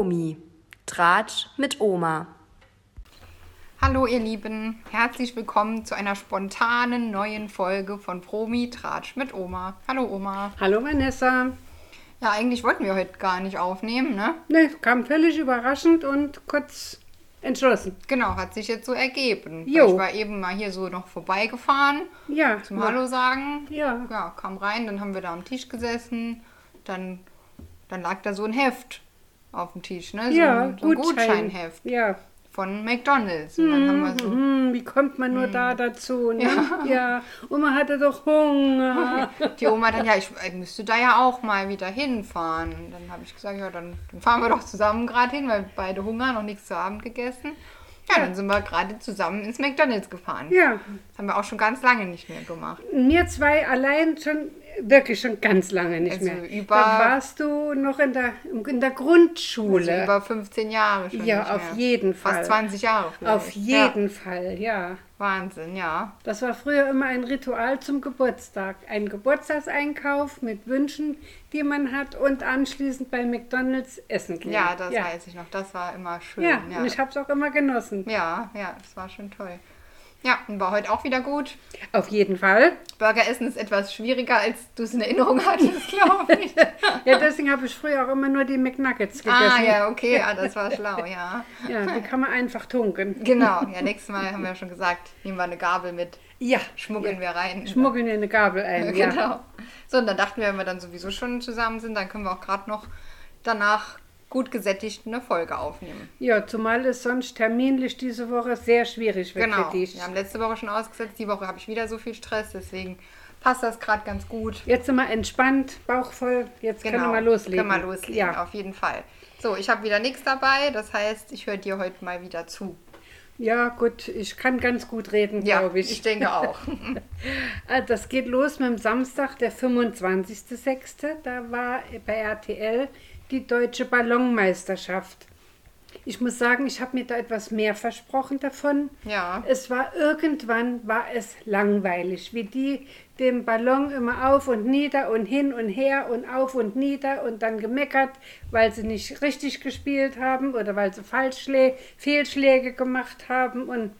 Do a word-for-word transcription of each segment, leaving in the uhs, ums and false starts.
Omi. Tratsch mit Oma. Hallo ihr Lieben, herzlich willkommen zu einer spontanen neuen Folge von Promi Tratsch mit Oma. Hallo Oma. Hallo Vanessa. Ja, eigentlich wollten wir heute gar nicht aufnehmen, ne? Ne, kam völlig überraschend und kurz entschlossen. Genau, hat sich jetzt so ergeben. Jo. Ich war eben mal hier so noch vorbeigefahren, ja, zum Hallo sagen. Ja. Ja, kam rein, dann haben wir da am Tisch gesessen, dann, dann lag da so ein Heft auf dem Tisch, ne? So ja, ein, so ein Gutschein. Gutscheinheft. Ja. Von McDonald's. Und dann haben wir so, mm, wie kommt man nur mm. da dazu? Ne? Ja. ja, Oma hatte doch Hunger. Die Oma hat dann, ja, ich, ich müsste da ja auch mal wieder hinfahren. Und dann habe ich gesagt, ja, dann, dann fahren wir doch zusammen gerade hin, weil beide Hunger, noch nichts zu Abend gegessen. Ja, dann sind wir gerade zusammen ins McDonald's gefahren. Ja. Das haben wir auch schon ganz lange nicht mehr gemacht. Wir zwei allein schon, wirklich schon ganz lange nicht also mehr. Über, da warst du noch in der, in der Grundschule. Also über fünfzehn Jahre schon. Ja, nicht auf mehr. jeden Fall. Fast zwanzig Jahre. Vielleicht. Auf jeden ja. Fall, ja. Wahnsinn, ja. Das war früher immer ein Ritual zum Geburtstag. Ein Geburtstagseinkauf mit Wünschen, die man hat, und anschließend bei McDonald's essen gehen. Ja, das ja. weiß ich noch. Das war immer schön. Ja, ja. Und ich habe es auch immer genossen. Ja, ja, das war schon toll. Ja, und war heute auch wieder gut. Auf jeden Fall. Burger essen ist etwas schwieriger, als du es in Erinnerung hattest, glaube ich. Ja, deswegen habe ich früher auch immer nur die McNuggets gegessen. Ah, ja, okay, ah, das war schlau, ja. Ja, die kann man einfach tunken. Genau, ja, nächstes Mal haben wir schon gesagt, nehmen wir eine Gabel mit. Ja. Schmuggeln ja. wir rein. Schmuggeln wir eine Gabel ein, ja. Genau. Ja. So, und dann dachten wir, wenn wir dann sowieso schon zusammen sind, dann können wir auch gerade noch danach gut gesättigt eine Folge aufnehmen. Ja, zumal es sonst terminlich diese Woche sehr schwierig wird für dich. Genau, wir haben letzte Woche schon ausgesetzt, die Woche habe ich wieder so viel Stress, deswegen passt das gerade ganz gut. Jetzt sind wir entspannt, Bauch voll, jetzt genau. können wir mal loslegen. Können wir loslegen, ja. auf jeden Fall. So, ich habe wieder nichts dabei, das heißt, ich höre dir heute mal wieder zu. Ja, gut, ich kann ganz gut reden, ja, glaube ich. Ja, ich denke auch. Das geht los mit dem Samstag, der fünfundzwanzigster sechster Da war bei R T L die deutsche Ballonmeisterschaft. Ich muss sagen, ich habe mir da etwas mehr versprochen davon. Ja. Es war irgendwann, war es langweilig, wie die den Ballon immer auf und nieder und hin und her und auf und nieder und dann gemeckert, weil sie nicht richtig gespielt haben oder weil sie Falschschläge, Fehlschläge gemacht haben, und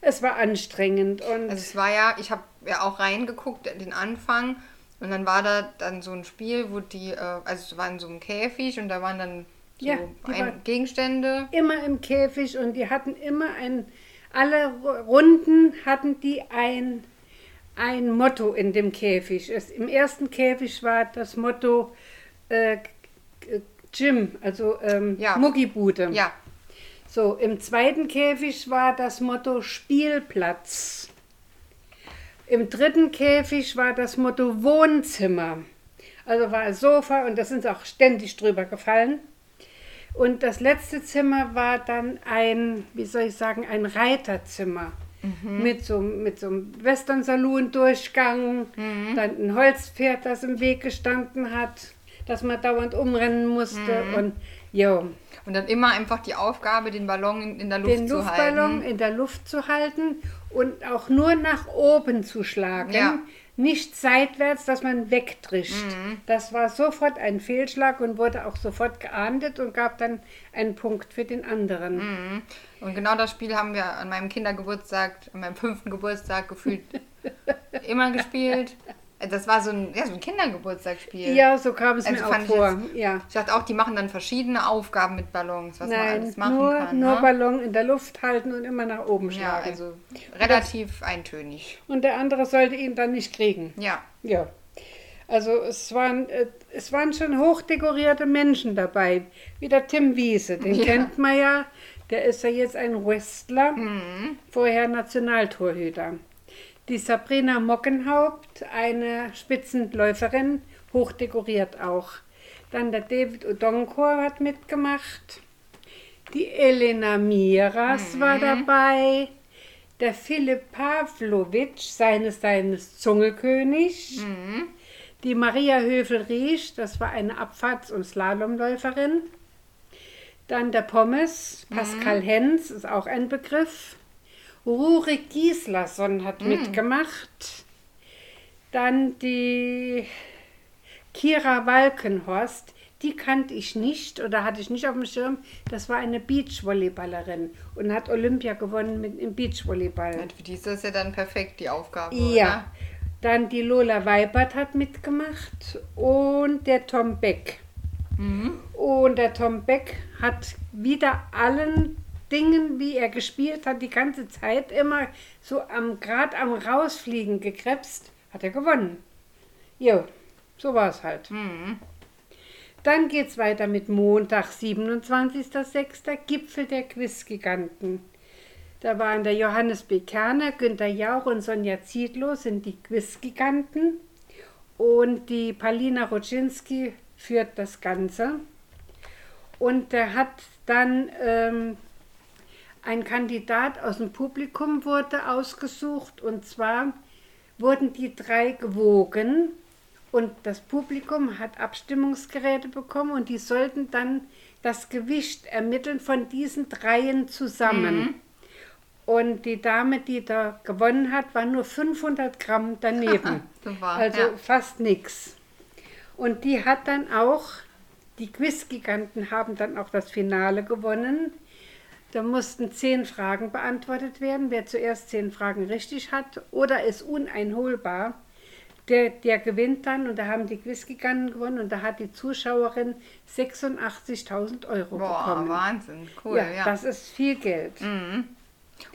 es war anstrengend. Und also es war ja, ich habe ja auch reingeguckt, den Anfang. Und dann war da dann so ein Spiel, wo die, also es war in so einem Käfig und da waren dann so ja, ein, Gegenstände. Immer im Käfig, und die hatten immer ein, alle Runden hatten die ein, ein Motto in dem Käfig. Es, im ersten Käfig war das Motto äh, Gym, also ähm, ja. Muckibude. Ja. So, im zweiten Käfig war das Motto Spielplatz. Im dritten Käfig war das Motto Wohnzimmer. Also war ein Sofa, und das sind auch ständig drüber gefallen. Und das letzte Zimmer war dann ein, wie soll ich sagen, ein Reiterzimmer. Mhm. Mit so, mit so einem Western-Saloon-Durchgang, mhm. dann ein Holzpferd, das im Weg gestanden hat, das man dauernd umrennen musste. Mhm. Und, jo. und dann immer einfach die Aufgabe, den Ballon in, in der Luft den zu Luftballon halten. Den Luftballon in der Luft zu halten. Und auch nur nach oben zu schlagen, ja. nicht seitwärts, dass man wegdrischt. Mhm. Das war sofort ein Fehlschlag und wurde auch sofort geahndet und gab dann einen Punkt für den anderen. Mhm. Und genau das Spiel haben wir an meinem Kindergeburtstag, an meinem fünften Geburtstag gefühlt immer gespielt. Das war so ein, ja, so ein Kindergeburtstagsspiel. Ja, so kam es also mir auch vor. Ich, jetzt, ja. ich dachte auch, die machen dann verschiedene Aufgaben mit Ballons, was Nein, man alles machen nur, kann. Nur ne? Ballon in der Luft halten und immer nach oben schlagen. Ja, also relativ das, eintönig. Und der andere sollte ihn dann nicht kriegen. Ja. Ja. Also es waren, es waren schon hochdekorierte Menschen dabei. Wie der Tim Wiese, den ja. kennt man ja. Der ist ja jetzt ein Wrestler, mhm. vorher Nationaltorhüter. Die Sabrina Mockenhaupt, eine Spitzenläuferin, hochdekoriert auch. Dann der David Odonkor hat mitgemacht. Die Elena Miras mhm. war dabei. Der Philipp Pavlovic, seines seines Zungekönig. Mhm. Die Maria Hövel-Riesch, das war eine Abfahrts- und Slalomläuferin. Dann der Pommes, Pascal mhm. Hens, ist auch ein Begriff. Ruri Gislason hat mm. mitgemacht. Dann die Kira Walkenhorst, die kannte ich nicht oder hatte ich nicht auf dem Schirm. Das war eine Beachvolleyballerin und hat Olympia gewonnen mit, im Beachvolleyball. Und für die ist das ja dann perfekt, die Aufgabe, ja. Oder? Dann die Lola Weibert hat mitgemacht und der Tom Beck. Mhm. Und der Tom Beck hat wieder allen Dingen, wie er gespielt hat, die ganze Zeit immer so am gerade am Rausfliegen gekrebst, hat er gewonnen. Jo, so war es halt. Mhm. Dann geht es weiter mit Montag, siebenundzwanzigster sechster, Gipfel der Quizgiganten. Da waren der Johannes B. Kerner, Günther Jauch und Sonja Zietlow sind die Quizgiganten. Und die Paulina Rodzinski führt das Ganze. Und der hat dann ähm, ein Kandidat aus dem Publikum wurde ausgesucht. Und zwar wurden die drei gewogen. Und das Publikum hat Abstimmungsgeräte bekommen und die sollten dann das Gewicht ermitteln von diesen dreien zusammen. Mhm. Und die Dame, die da gewonnen hat, war nur fünfhundert Gramm daneben. War, also ja. Fast nichts. Und die hat dann auch, die Quizgiganten haben dann auch das Finale gewonnen. Da mussten zehn Fragen beantwortet werden. Wer zuerst zehn Fragen richtig hat oder ist uneinholbar, Der, der gewinnt dann und da haben die Quizgiganten gewonnen und da hat die Zuschauerin sechsundachtzigtausend Euro Boah, bekommen. Boah, Wahnsinn, cool. Ja, ja. Das ist viel Geld. Mhm.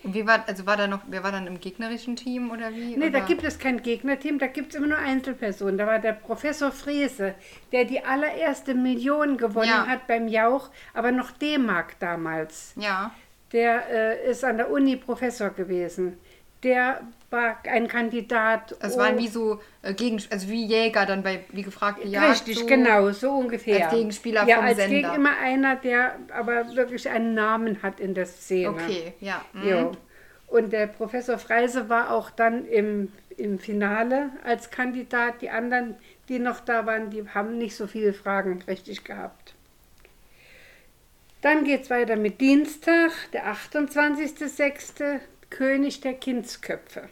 Und wie war, also war da noch, wer war dann im gegnerischen Team oder wie? Nee, oder? Da gibt es kein Gegnerteam, da gibt es immer nur Einzelpersonen. Da war der Professor Frese, der die allererste Million gewonnen ja. hat beim Jauch, aber noch D-Mark damals. Ja. Der äh, ist an der Uni Professor gewesen. Der war ein Kandidat. Das waren wie so äh, Gegen, also wie Jäger dann bei wie gefragt Gejagt. Richtig, so genau, so ungefähr. Als Gegenspieler ja, vom als Sender. Ja, als immer einer, der aber wirklich einen Namen hat in der Szene. Okay, ja. Mhm. Jo. Und der Professor Frese war auch dann im, im Finale als Kandidat. Die anderen, die noch da waren, die haben nicht so viele Fragen richtig gehabt. Dann geht es weiter mit Dienstag, der achtundzwanzigster sechster König der Kindsköpfe.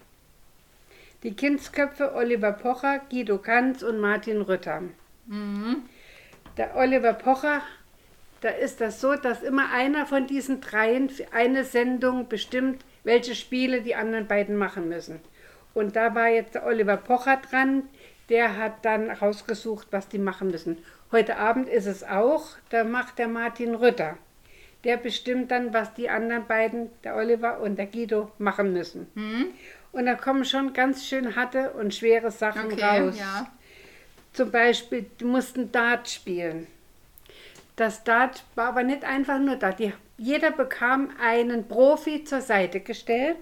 Die Kindsköpfe Oliver Pocher, Guido Cantz und Martin Rütter. Mhm. Der Oliver Pocher, da ist das so, dass immer einer von diesen dreien für eine Sendung bestimmt, welche Spiele die anderen beiden machen müssen. Und da war jetzt der Oliver Pocher dran, der hat dann rausgesucht, was die machen müssen. Heute Abend ist es auch, da macht der Martin Rütter. Der bestimmt dann, was die anderen beiden, der Oliver und der Guido, machen müssen. Mhm. Und da kommen schon ganz schön harte und schwere Sachen okay, raus. Ja. Zum Beispiel, die mussten Dart spielen. Das Dart war aber nicht einfach nur Dart. Die, jeder bekam einen Profi zur Seite gestellt.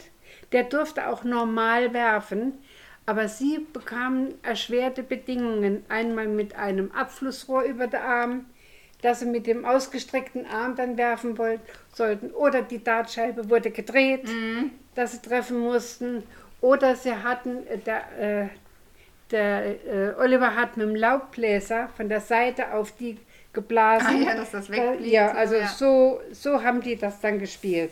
Der durfte auch normal werfen. Aber sie bekamen erschwerte Bedingungen. Einmal mit einem Abflussrohr über den Arm, dass sie mit dem ausgestreckten Arm dann werfen wollten, sollten. Oder die Dartscheibe wurde gedreht, mhm. dass sie treffen mussten. Oder sie hatten, der, äh, der äh, Oliver hat mit dem Laubbläser von der Seite auf die geblasen. Ah ja, dass das wegfliegt. Ja, also ja. So, so haben die das dann gespielt.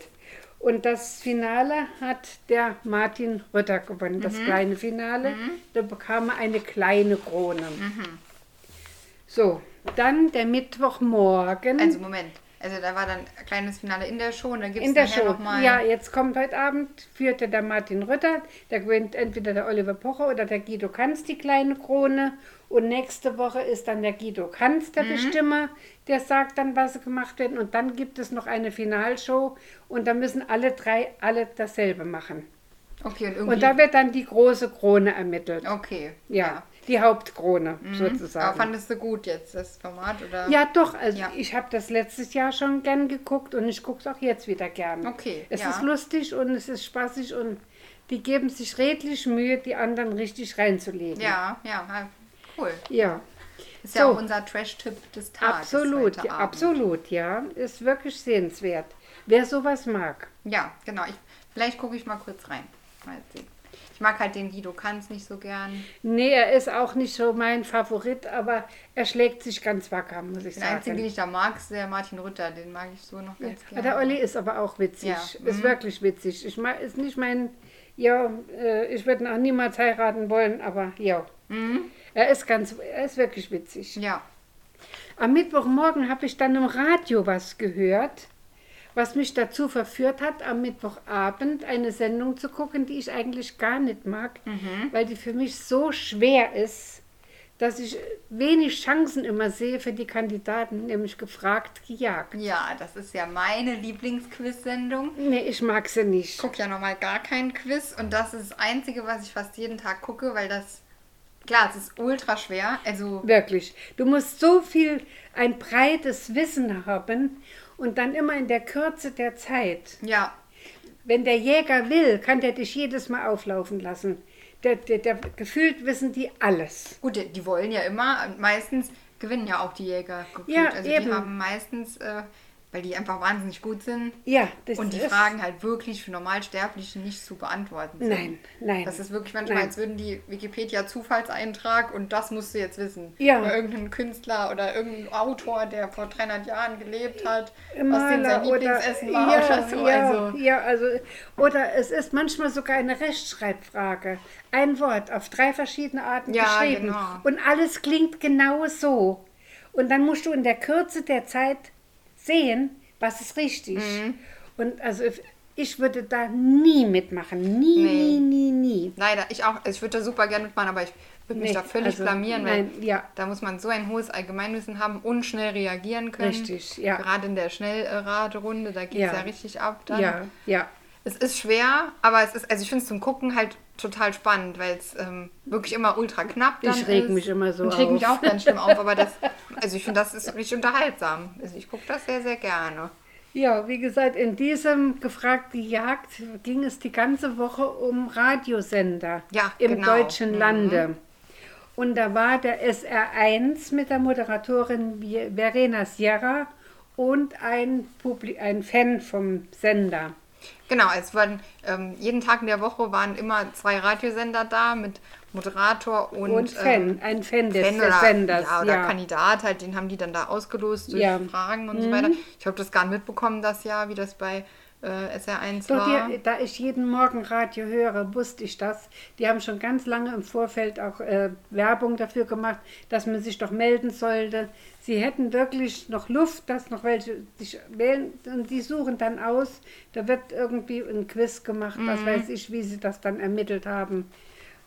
Und das Finale hat der Martin Rütter gewonnen, mhm. das kleine Finale. Mhm. Da bekam er eine kleine Krone. Mhm. So. Dann der Mittwochmorgen. Also Moment, also da war dann ein kleines Finale in der Show, dann gibt es nachher nochmal... Ja, jetzt kommt heute Abend, führte der Martin Rütter, da gewinnt entweder der Oliver Pocher oder der Guido Cantz die kleine Krone. Und nächste Woche ist dann der Guido Cantz der mhm. Bestimmer, der sagt dann, was gemacht wird. Und dann gibt es noch eine Finalshow und da müssen alle drei alle dasselbe machen. Okay, und irgendwie... Und da wird dann die große Krone ermittelt. Okay, ja. ja. Die Hauptkrone, mhm. sozusagen. Aber fandest du gut jetzt, das Format? Oder? Ja, doch. Also ja. Ich habe das letztes Jahr schon gern geguckt und ich gucke es auch jetzt wieder gern. Okay, es ja. ist lustig und es ist spaßig und die geben sich redlich Mühe, die anderen richtig reinzulegen. Ja, ja, cool. Ja. Ist so. Ja auch unser Trash-Tipp des Tages. Absolut, ja, absolut, ja. Ist wirklich sehenswert. Wer sowas mag. Ja, genau. Ich, vielleicht gucke ich mal kurz rein. Mal sehen. Ich mag halt den Guido Cantz nicht so gern. Nee, er ist auch nicht so mein Favorit, aber er schlägt sich ganz wacker, muss ich den sagen. Der Einzige, den ich da mag, ist der Martin Rütter. Den mag ich so noch ganz ja. gerne. Der Olli ist aber auch witzig. Ja. Ist mhm. wirklich witzig. Ich mag, ist nicht mein... Ja, ich würde ihn auch niemals heiraten wollen, aber ja. Mhm. Er ist ganz... Er ist wirklich witzig. Ja. Am Mittwochmorgen habe ich dann im Radio was gehört, was mich dazu verführt hat, am Mittwochabend eine Sendung zu gucken, die ich eigentlich gar nicht mag, mhm. weil die für mich so schwer ist, dass ich wenig Chancen immer sehe für die Kandidaten, nämlich Gefragt Gejagt. Ja, das ist ja meine Lieblingsquiz-Sendung. Nee, ich mag sie nicht. Ich gucke ja nochmal gar keinen Quiz und das ist das Einzige, was ich fast jeden Tag gucke, weil das, klar, es ist ultra schwer. Also wirklich, du musst so viel, ein breites Wissen haben und dann immer in der Kürze der Zeit. Ja. Wenn der Jäger will, kann der dich jedes Mal auflaufen lassen. Der, der, der, gefühlt wissen die alles. Gut, die, die wollen ja immer, meistens gewinnen ja auch die Jäger. Gefühlt. Ja, also eben. Die haben meistens, äh, weil die einfach wahnsinnig gut sind. Ja, das und die ist Fragen halt wirklich für Normalsterbliche nicht zu beantworten sind. Nein, nein. Das ist wirklich manchmal, nein. als würden die Wikipedia-Zufallseintrag und das musst du jetzt wissen. Ja. Über irgendeinen Künstler oder irgendeinen Autor, der vor dreihundert Jahren gelebt hat, Maler, was denn sein Lieblingsessen war ja, oder so. Ja, also. ja, also, oder es ist manchmal sogar eine Rechtschreibfrage. Ein Wort auf drei verschiedene Arten ja, geschrieben. Genau. Und alles klingt genau so. Und dann musst du in der Kürze der Zeit sehen, was ist richtig. Mhm. Und also ich würde da nie mitmachen. Nie, nee. nie, nie, nie. Leider, ich auch. Ich würde da super gerne mitmachen, aber ich würde mich nee, da völlig also, blamieren, weil nein, ja. da muss man so ein hohes Allgemeinwissen haben und schnell reagieren können. Richtig, ja. Gerade in der Schnellraterunde, da geht es ja. ja richtig ab dann. Ja, ja. Es ist schwer, aber es ist, also ich finde es zum Gucken halt total spannend, weil es ähm, wirklich immer ultra knapp dann ist. Ich reg mich immer so auf. Ich reg mich auch ganz schlimm auf, aber das, also ich finde, das ist richtig unterhaltsam. Also ich gucke das sehr, sehr gerne. Ja, wie gesagt, in diesem Gefragt Gejagt ging es die ganze Woche um Radiosender ja, im genau. deutschen mhm. Lande. Und da war der S R eins mit der Moderatorin Verena Sierra und ein, Publi- ein Fan vom Sender. Genau, es waren ähm, jeden Tag in der Woche waren immer zwei Radiosender da mit Moderator und, und Fan, ähm, ein Fan des, Fan oder, des Senders. Ja, oder ja. Kandidat halt, den haben die dann da ausgelost durch ja. Fragen und mhm. so weiter. Ich habe das gar nicht mitbekommen, das Jahr, wie das bei äh, S R eins Doch, war. Die, da ich jeden Morgen Radio höre, wusste ich das. Die haben schon ganz lange im Vorfeld auch äh, Werbung dafür gemacht, dass man sich doch melden sollte. Sie hätten wirklich noch Luft, dass noch welche sich wählen und die suchen dann aus. Da wird irgendwie ein Quiz gemacht, mhm. was weiß ich, wie sie das dann ermittelt haben.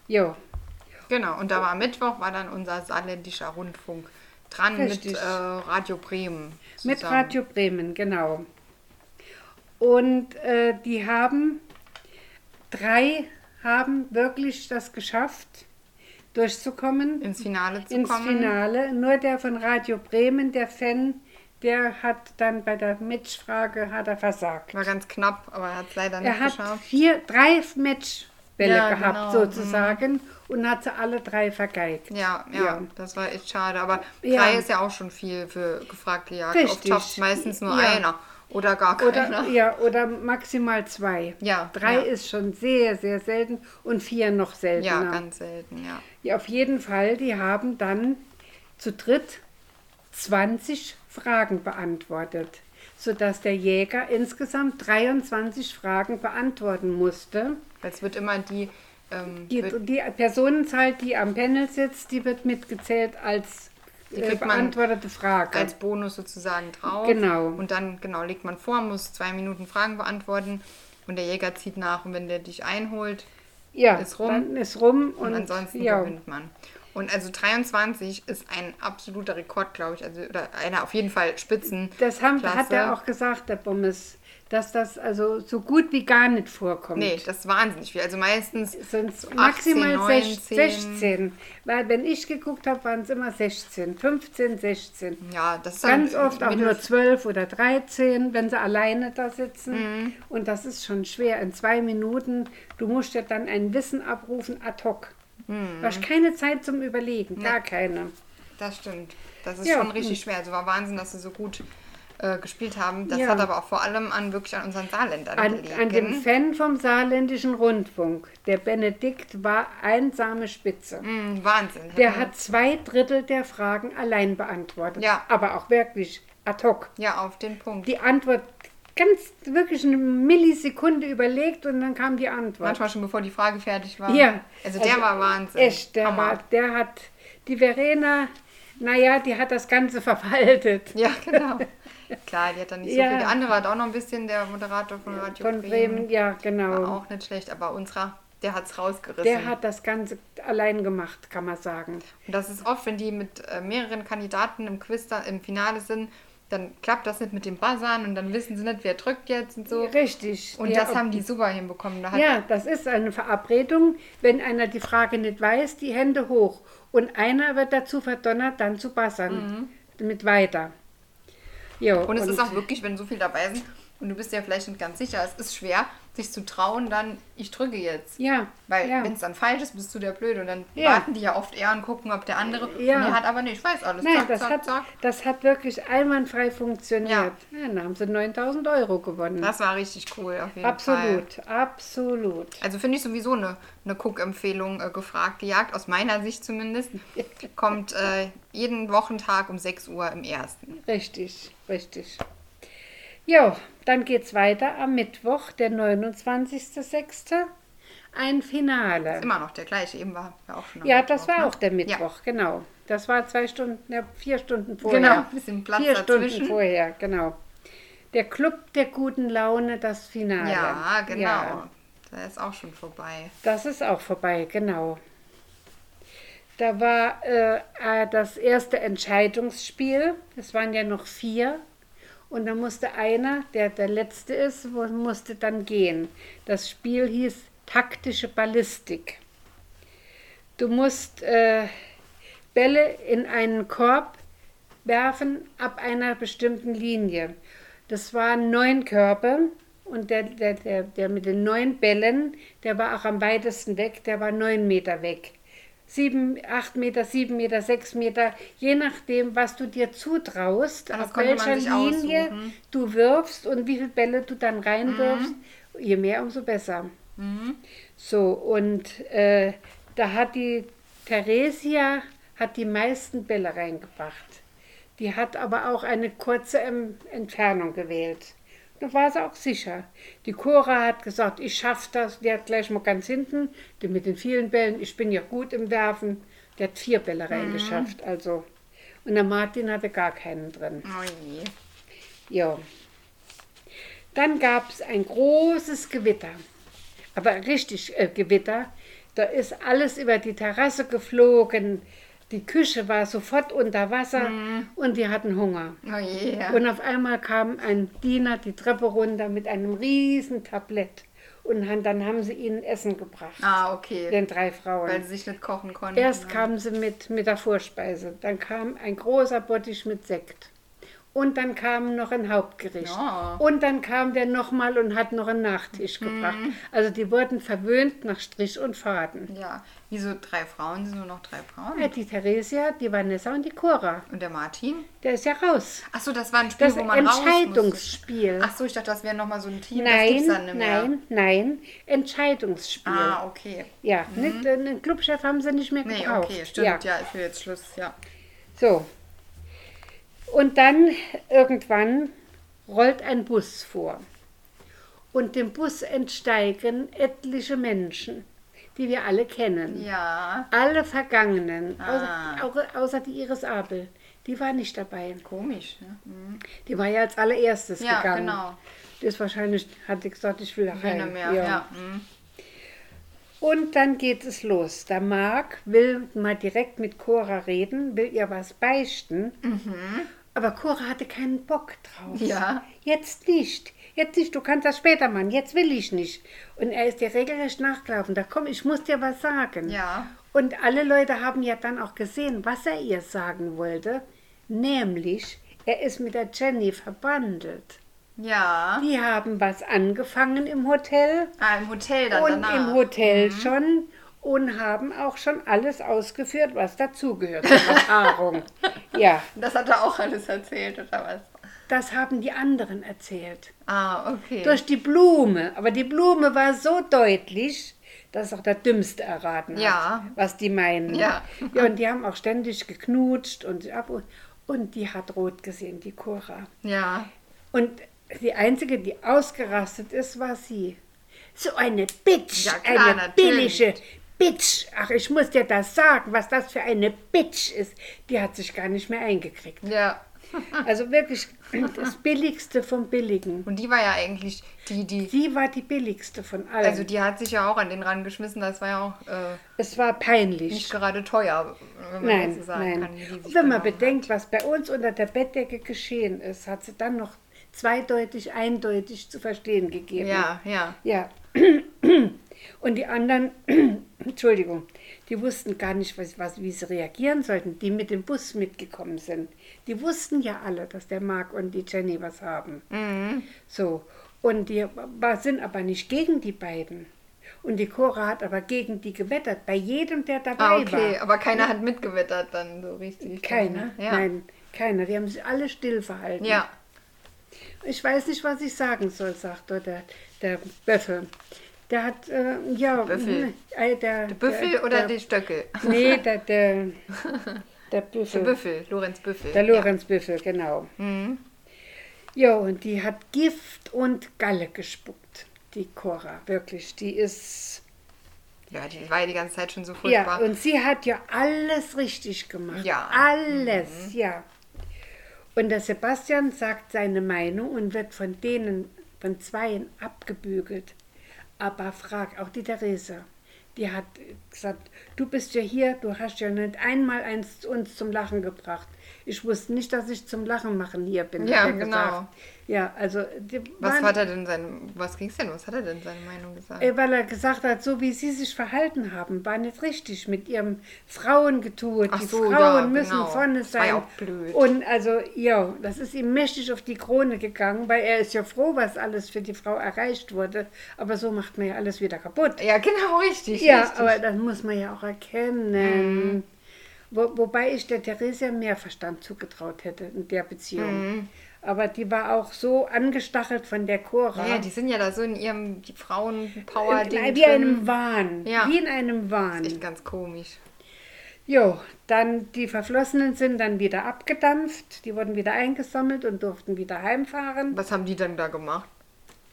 Jo. Genau, und da war Mittwoch, war dann unser saarländischer Rundfunk dran Richtig. mit äh, Radio Bremen. Zusammen. Mit Radio Bremen, genau. Und äh, die haben, drei haben wirklich das geschafft, durchzukommen. Ins Finale zu ins kommen. Ins Finale. Nur der von Radio Bremen, der Fan, der hat dann bei der Matchfrage, hat er versagt. War ganz knapp, aber er hat es leider nicht geschafft. Er hat vier, drei Matchbälle ja, gehabt, genau. sozusagen. Mhm. Und hat sie alle drei vergeigt. Ja, ja, ja, das war echt schade. Aber ja. drei ist ja auch schon viel für Gefragt Gejagt. Oft schafft meistens nur ja. einer. Oder gar keiner. Oder, ja, oder maximal zwei. Ja, Drei ja. ist schon sehr, sehr selten und vier noch seltener. Ja, ganz selten, ja. ja. Auf jeden Fall, die haben dann zu dritt zwanzig Fragen beantwortet, sodass der Jäger insgesamt dreiundzwanzig Fragen beantworten musste. Es wird immer die, ähm, die... Die Personenzahl, die am Panel sitzt, die wird mitgezählt als... Die kriegt beantwortete Frage. Als Bonus sozusagen drauf. Genau. Und dann genau legt man vor, muss zwei Minuten Fragen beantworten und der Jäger zieht nach und wenn der dich einholt, ja, ist rum. Dann ist rum und, und ansonsten ja. gewinnt man. Und also dreiundzwanzig ist ein absoluter Rekord, glaube ich. Also oder einer auf jeden Fall Spitzen. Das haben, hat er auch gesagt, der Bummes, dass das also so gut wie gar nicht vorkommt. Nee, das ist wahnsinnig viel. Also meistens so maximal achtzehn, neunzehn, sechzehn. Weil wenn ich geguckt habe, waren es immer sechzehn, fünfzehn, sechzehn. Ja, das ist ganz oft auch nur zwölf oder dreizehn, wenn sie alleine da sitzen. Mhm. Und das ist schon schwer. In zwei Minuten, du musst ja dann ein Wissen abrufen ad hoc. Hm. Du hast keine Zeit zum Überlegen, ja. gar keine. Das stimmt. Das ist ja. schon richtig schwer. Also war Wahnsinn, dass sie so gut äh, gespielt haben. Das ja. hat aber auch vor allem an wirklich an unseren Saarländern an, gelegen. An dem Fan vom Saarländischen Rundfunk. Der Benedikt war einsame Spitze. Hm, Wahnsinn. Der ja. hat zwei Drittel der Fragen allein beantwortet. Ja. Aber auch wirklich ad hoc. Ja, auf den Punkt. Die Antwort ganz wirklich eine Millisekunde überlegt und dann kam die Antwort. Manchmal schon bevor die Frage fertig war. Ja. Also der also war Wahnsinn. Echt, der, war, der hat die Verena naja, die hat das Ganze verfaltet. Ja, genau. Klar, die hat dann nicht so ja. viel. Der andere hat auch noch ein bisschen, der Moderator von Radio von Bremen. Bremen. Ja, genau. War auch nicht schlecht, aber unserer, der hat es rausgerissen. Der hat das Ganze allein gemacht, kann man sagen. Und das ist oft, wenn die mit äh, mehreren Kandidaten im Quiz, da, im Finale sind, dann klappt das nicht mit dem Buzzern und dann wissen sie nicht, wer drückt jetzt und so. Richtig. Und ja, das haben die super hinbekommen. Da hat ja, das ist eine Verabredung. Wenn einer die Frage nicht weiß, die Hände hoch. Und einer wird dazu verdonnert, dann zu buzzern. Mhm. Mit weiter. Jo, und es und ist auch wirklich, wenn so viel dabei sind, und du bist ja vielleicht nicht ganz sicher, es ist schwer, sich zu trauen, dann, ich drücke jetzt. Ja. Weil ja. wenn es dann falsch ist, bist du der Blöde. Und dann ja. warten die ja oft eher und gucken, ob der andere, ja. und der hat aber nicht, ich weiß alles. Nein, zack, das, zack, hat, zack. Das hat wirklich einwandfrei funktioniert. Ja. Ja, dann haben sie neuntausend Euro gewonnen. Das war richtig cool, auf jeden absolut, Fall. Absolut, absolut. Also finde ich sowieso eine, eine Guck-Empfehlung, äh, Gefragt Gejagt, aus meiner Sicht zumindest, kommt äh, jeden Wochentag um sechs Uhr im Ersten. Richtig, richtig. Ja, dann geht's weiter am Mittwoch, der neunundzwanzigster sechster Ein Finale. Das ist immer noch der gleiche, eben war ja auch schon am Ja, Mittwoch, das war ne? auch der Mittwoch, ja. genau. Das war zwei Stunden, ja, vier Stunden vorher. Genau, ein bisschen Platz vier dazwischen. Stunden vorher, genau. Der Club der guten Laune, das Finale. Ja, genau. Ja. Da ist auch schon vorbei. Das ist auch vorbei, genau. Da war äh, das erste Entscheidungsspiel. Es waren ja noch vier. Und dann musste einer, der der Letzte ist, musste dann gehen. Das Spiel hieß taktische Ballistik. Du musst äh, Bälle in einen Korb werfen ab einer bestimmten Linie. Das waren neun Körbe und der, der, der, der mit den neun Bällen, der war auch am weitesten weg, der war neun Meter weg. Sieben, acht Meter, sieben Meter, sechs Meter, je nachdem, was du dir zutraust, auf welcher Linie aussuchen. Du wirfst und wie viele Bälle du dann reinwirfst, mhm. je mehr, umso besser. Mhm. So, und äh, da hat die Theresia hat die meisten Bälle reingebracht. Die hat aber auch eine kurze ähm, Entfernung gewählt. Da war sie auch sicher. Die Cora hat gesagt, ich schaffe das. Die hat gleich mal ganz hinten, die mit den vielen Bällen, ich bin ja gut im Werfen. Die hat vier Bälle reingeschafft. Mhm. Also. Und der Martin hatte gar keinen drin. Oh je. Ja. Dann gab es ein großes Gewitter. Aber richtig äh, Gewitter. Da ist alles über die Terrasse geflogen. Die Küche war sofort unter Wasser mhm. und die hatten Hunger. Oh yeah. Und auf einmal kam ein Diener die Treppe runter mit einem riesen Tablett. Und dann haben sie ihnen Essen gebracht. Ah, okay. Den drei Frauen. Weil sie sich nicht kochen konnten. Erst ja. kamen sie mit, mit der Vorspeise. Dann kam ein großer Bottich mit Sekt. Und dann kam noch ein Hauptgericht. Ja. Und dann kam der nochmal und hat noch einen Nachtisch mhm. gebracht. Also die wurden verwöhnt nach Strich und Faden. Ja, wieso drei Frauen? Sind nur noch drei Frauen? Ja, die Theresia, die Vanessa und die Cora. Und der Martin? Der ist ja raus. Ach so, das war ein Spiel, das wo man raus musste. Entscheidungsspiel. Ach so, ich dachte, das wäre nochmal so ein Team. Nein, das dann nein, nein. Entscheidungsspiel. Ah, okay. Ja, mhm. nicht, einen Clubchef haben sie nicht mehr nee, gebraucht. Nee, okay, stimmt. Ja, ja, ich will jetzt Schluss, ja. So. Und dann irgendwann rollt ein Bus vor und dem Bus entsteigen etliche Menschen, die wir alle kennen. Ja. Alle Vergangenen, ah. außer, außer die Iris Abel, die war nicht dabei. Komisch, ne? Mhm. Die war ja als allererstes ja, gegangen. Ja, genau. Die ist wahrscheinlich, hat sie gesagt, ich will da rein. Mehr. Ja. Ja. Mhm. Und dann geht es los. Der Mark will mal direkt mit Cora reden, will ihr was beichten. Mhm. Aber Cora hatte keinen Bock drauf. Ja. Jetzt nicht. Jetzt nicht. Du kannst das später machen. Jetzt will ich nicht. Und er ist dir regelrecht nachgelaufen. Da komm, ich muss dir was sagen. Ja. Und alle Leute haben ja dann auch gesehen, was er ihr sagen wollte. Nämlich, er ist mit der Jenny verbandelt. Ja. Die haben was angefangen im Hotel. Ah, im Hotel dann und danach. Und im Hotel mhm. schon. Und haben auch schon alles ausgeführt, was dazugehört. Erfahrung. Ja. Das hat er auch alles erzählt, oder was? Das haben die anderen erzählt. Ah, okay. Durch die Blume. Aber die Blume war so deutlich, dass auch der Dümmste erraten ja. hat, was die meinen. Ja. Ja. Und die haben auch ständig geknutscht. Und, und die hat rot gesehen, die Cora. Ja. Und die Einzige, die ausgerastet ist, war sie. So eine Bitch, ja, klar, eine natürlich. billige, Bitch, ach, ich muss dir das sagen, was das für eine Bitch ist, die hat sich gar nicht mehr eingekriegt. Ja. Also wirklich das Billigste vom Billigen. Und die war ja eigentlich die, die... Die war die Billigste von allen. Also die hat sich ja auch an den Rand geschmissen, das war ja auch... Äh, es war peinlich. Nicht gerade teuer, wenn man nein, das so sagen nein. kann. Und wenn man bedenkt, hat. was bei uns unter der Bettdecke geschehen ist, hat sie dann noch zweideutig, eindeutig zu verstehen gegeben. Ja, ja. Ja. Und die anderen, Entschuldigung, die wussten gar nicht, was, was, wie sie reagieren sollten, die mit dem Bus mitgekommen sind. Die wussten ja alle, dass der Mark und die Jenny was haben. Mhm. So, und die war, sind aber nicht gegen die beiden. Und die Cora hat aber gegen die gewettert, bei jedem, der dabei ah, okay. war. Okay, aber keiner ja. hat mitgewettert dann so richtig. Keiner, ja. nein, keiner. Die haben sich alle still verhalten. Ja. Ich weiß nicht, was ich sagen soll, sagt der, der Büffel. Der hat, äh, ja... Büffel. Äh, der, der Büffel der, oder der, die Stöckel? Nee, der... Der, der Büffel. Der Büffel, Lorenz Büffel. Der Lorenz ja. Büffel, genau. Mhm. Ja, und die hat Gift und Galle gespuckt, die Cora, wirklich. Die ist... Ja, die war ja die ganze Zeit schon so furchtbar. Ja, und sie hat ja alles richtig gemacht. Ja. Alles, mhm. ja. Und der Sebastian sagt seine Meinung und wird von denen, von Zweien abgebügelt. Aber frag auch die Theresia, die hat gesagt, du bist ja hier, du hast ja nicht einmal eins uns zum Lachen gebracht. Ich wusste nicht, dass ich zum Lachen machen hier bin. Ja, genau. Gesagt. Ja, also die was war denn sein, was ging's denn? Was hat er denn seine Meinung gesagt? Weil er gesagt hat, so wie sie sich verhalten haben, war nicht richtig mit ihrem Frauengetue. Ach die so, Frauen ja, müssen genau. vorne sein. Das war ja auch blöd. Und also ja, das ist ihm mächtig auf die Krone gegangen, weil er ist ja froh, was alles für die Frau erreicht wurde. Aber so macht man ja alles wieder kaputt. Ja, genau richtig. Ja, richtig. Aber das muss man ja auch erkennen. Mhm. Wo, wobei ich der Theresia mehr Verstand zugetraut hätte in der Beziehung. Mhm. Aber die war auch so angestachelt von der Cora. Ja, die sind ja da so in ihrem Frauen-Power-Ding Wie in einem Wahn. Ja. Wie in einem Wahn. Das ist echt ganz komisch. Jo, dann die Verflossenen sind dann wieder abgedampft. Die wurden wieder eingesammelt und durften wieder heimfahren. Was haben die denn da gemacht?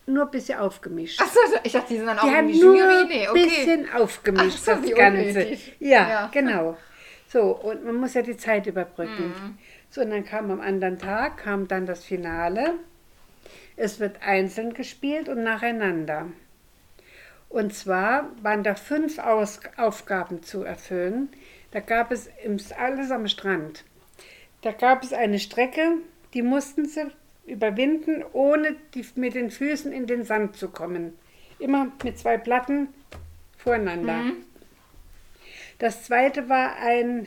Nur ein bisschen aufgemischt. Achso, ich dachte, die sind dann die auch in die Jury. Nee, okay. Nur ein bisschen aufgemischt, so, das Ganze. Ja, ja, genau. So, und man muss ja die Zeit überbrücken. Mhm. So, und dann kam am anderen Tag, kam dann das Finale. Es wird einzeln gespielt und nacheinander. Und zwar waren da fünf Aus- Aufgaben zu erfüllen. Da gab es im, alles am Strand. Da gab es eine Strecke, die mussten sie überwinden, ohne die, mit den Füßen in den Sand zu kommen. Immer mit zwei Platten voreinander. Mhm. Das zweite war ein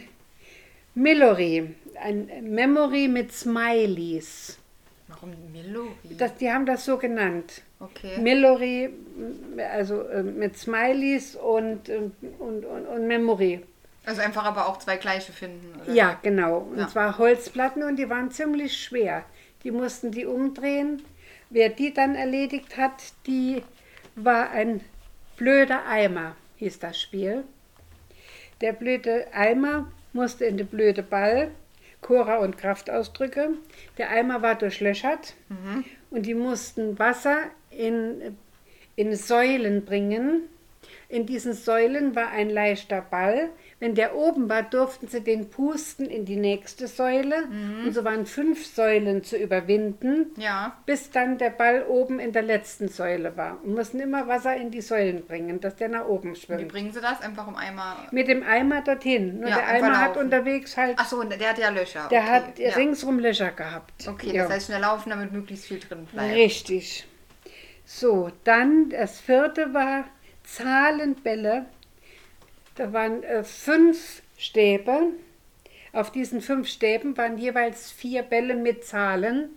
Memory, ein Memory mit Smileys. Warum Memory? Das, die haben das so genannt. Okay. Memory, also mit Smileys und, und, und, und Memory. Also einfach aber auch zwei gleiche finden, oder? Ja, genau. Und ja. zwar Holzplatten und die waren ziemlich schwer. Die mussten die umdrehen. Wer die dann erledigt hat, die war ein blöder Eimer, hieß das Spiel. Der blöde Eimer musste in den blöde Ball, Cora und Kraftausdrücke. Der Eimer war durchlöchert mhm. und die mussten Wasser in, in Säulen bringen. In diesen Säulen war ein leichter Ball. Wenn der oben war, durften sie den pusten in die nächste Säule. Mhm. Und so waren fünf Säulen zu überwinden, ja. bis dann der Ball oben in der letzten Säule war. Und mussten immer Wasser in die Säulen bringen, dass der nach oben schwimmt. Wie bringen sie das? Einfach im Eimer? Mit dem Eimer dorthin. Nur ja, der Eimer hat unterwegs halt... Ach so, der hat ja Löcher. Der okay. hat ja. ringsrum Löcher gehabt. Okay, ja. das heißt schnell laufen, damit möglichst viel drin bleibt. Richtig. So, dann das vierte war... Zahlenbälle, da waren äh, fünf Stäbe, auf diesen fünf Stäben waren jeweils vier Bälle mit Zahlen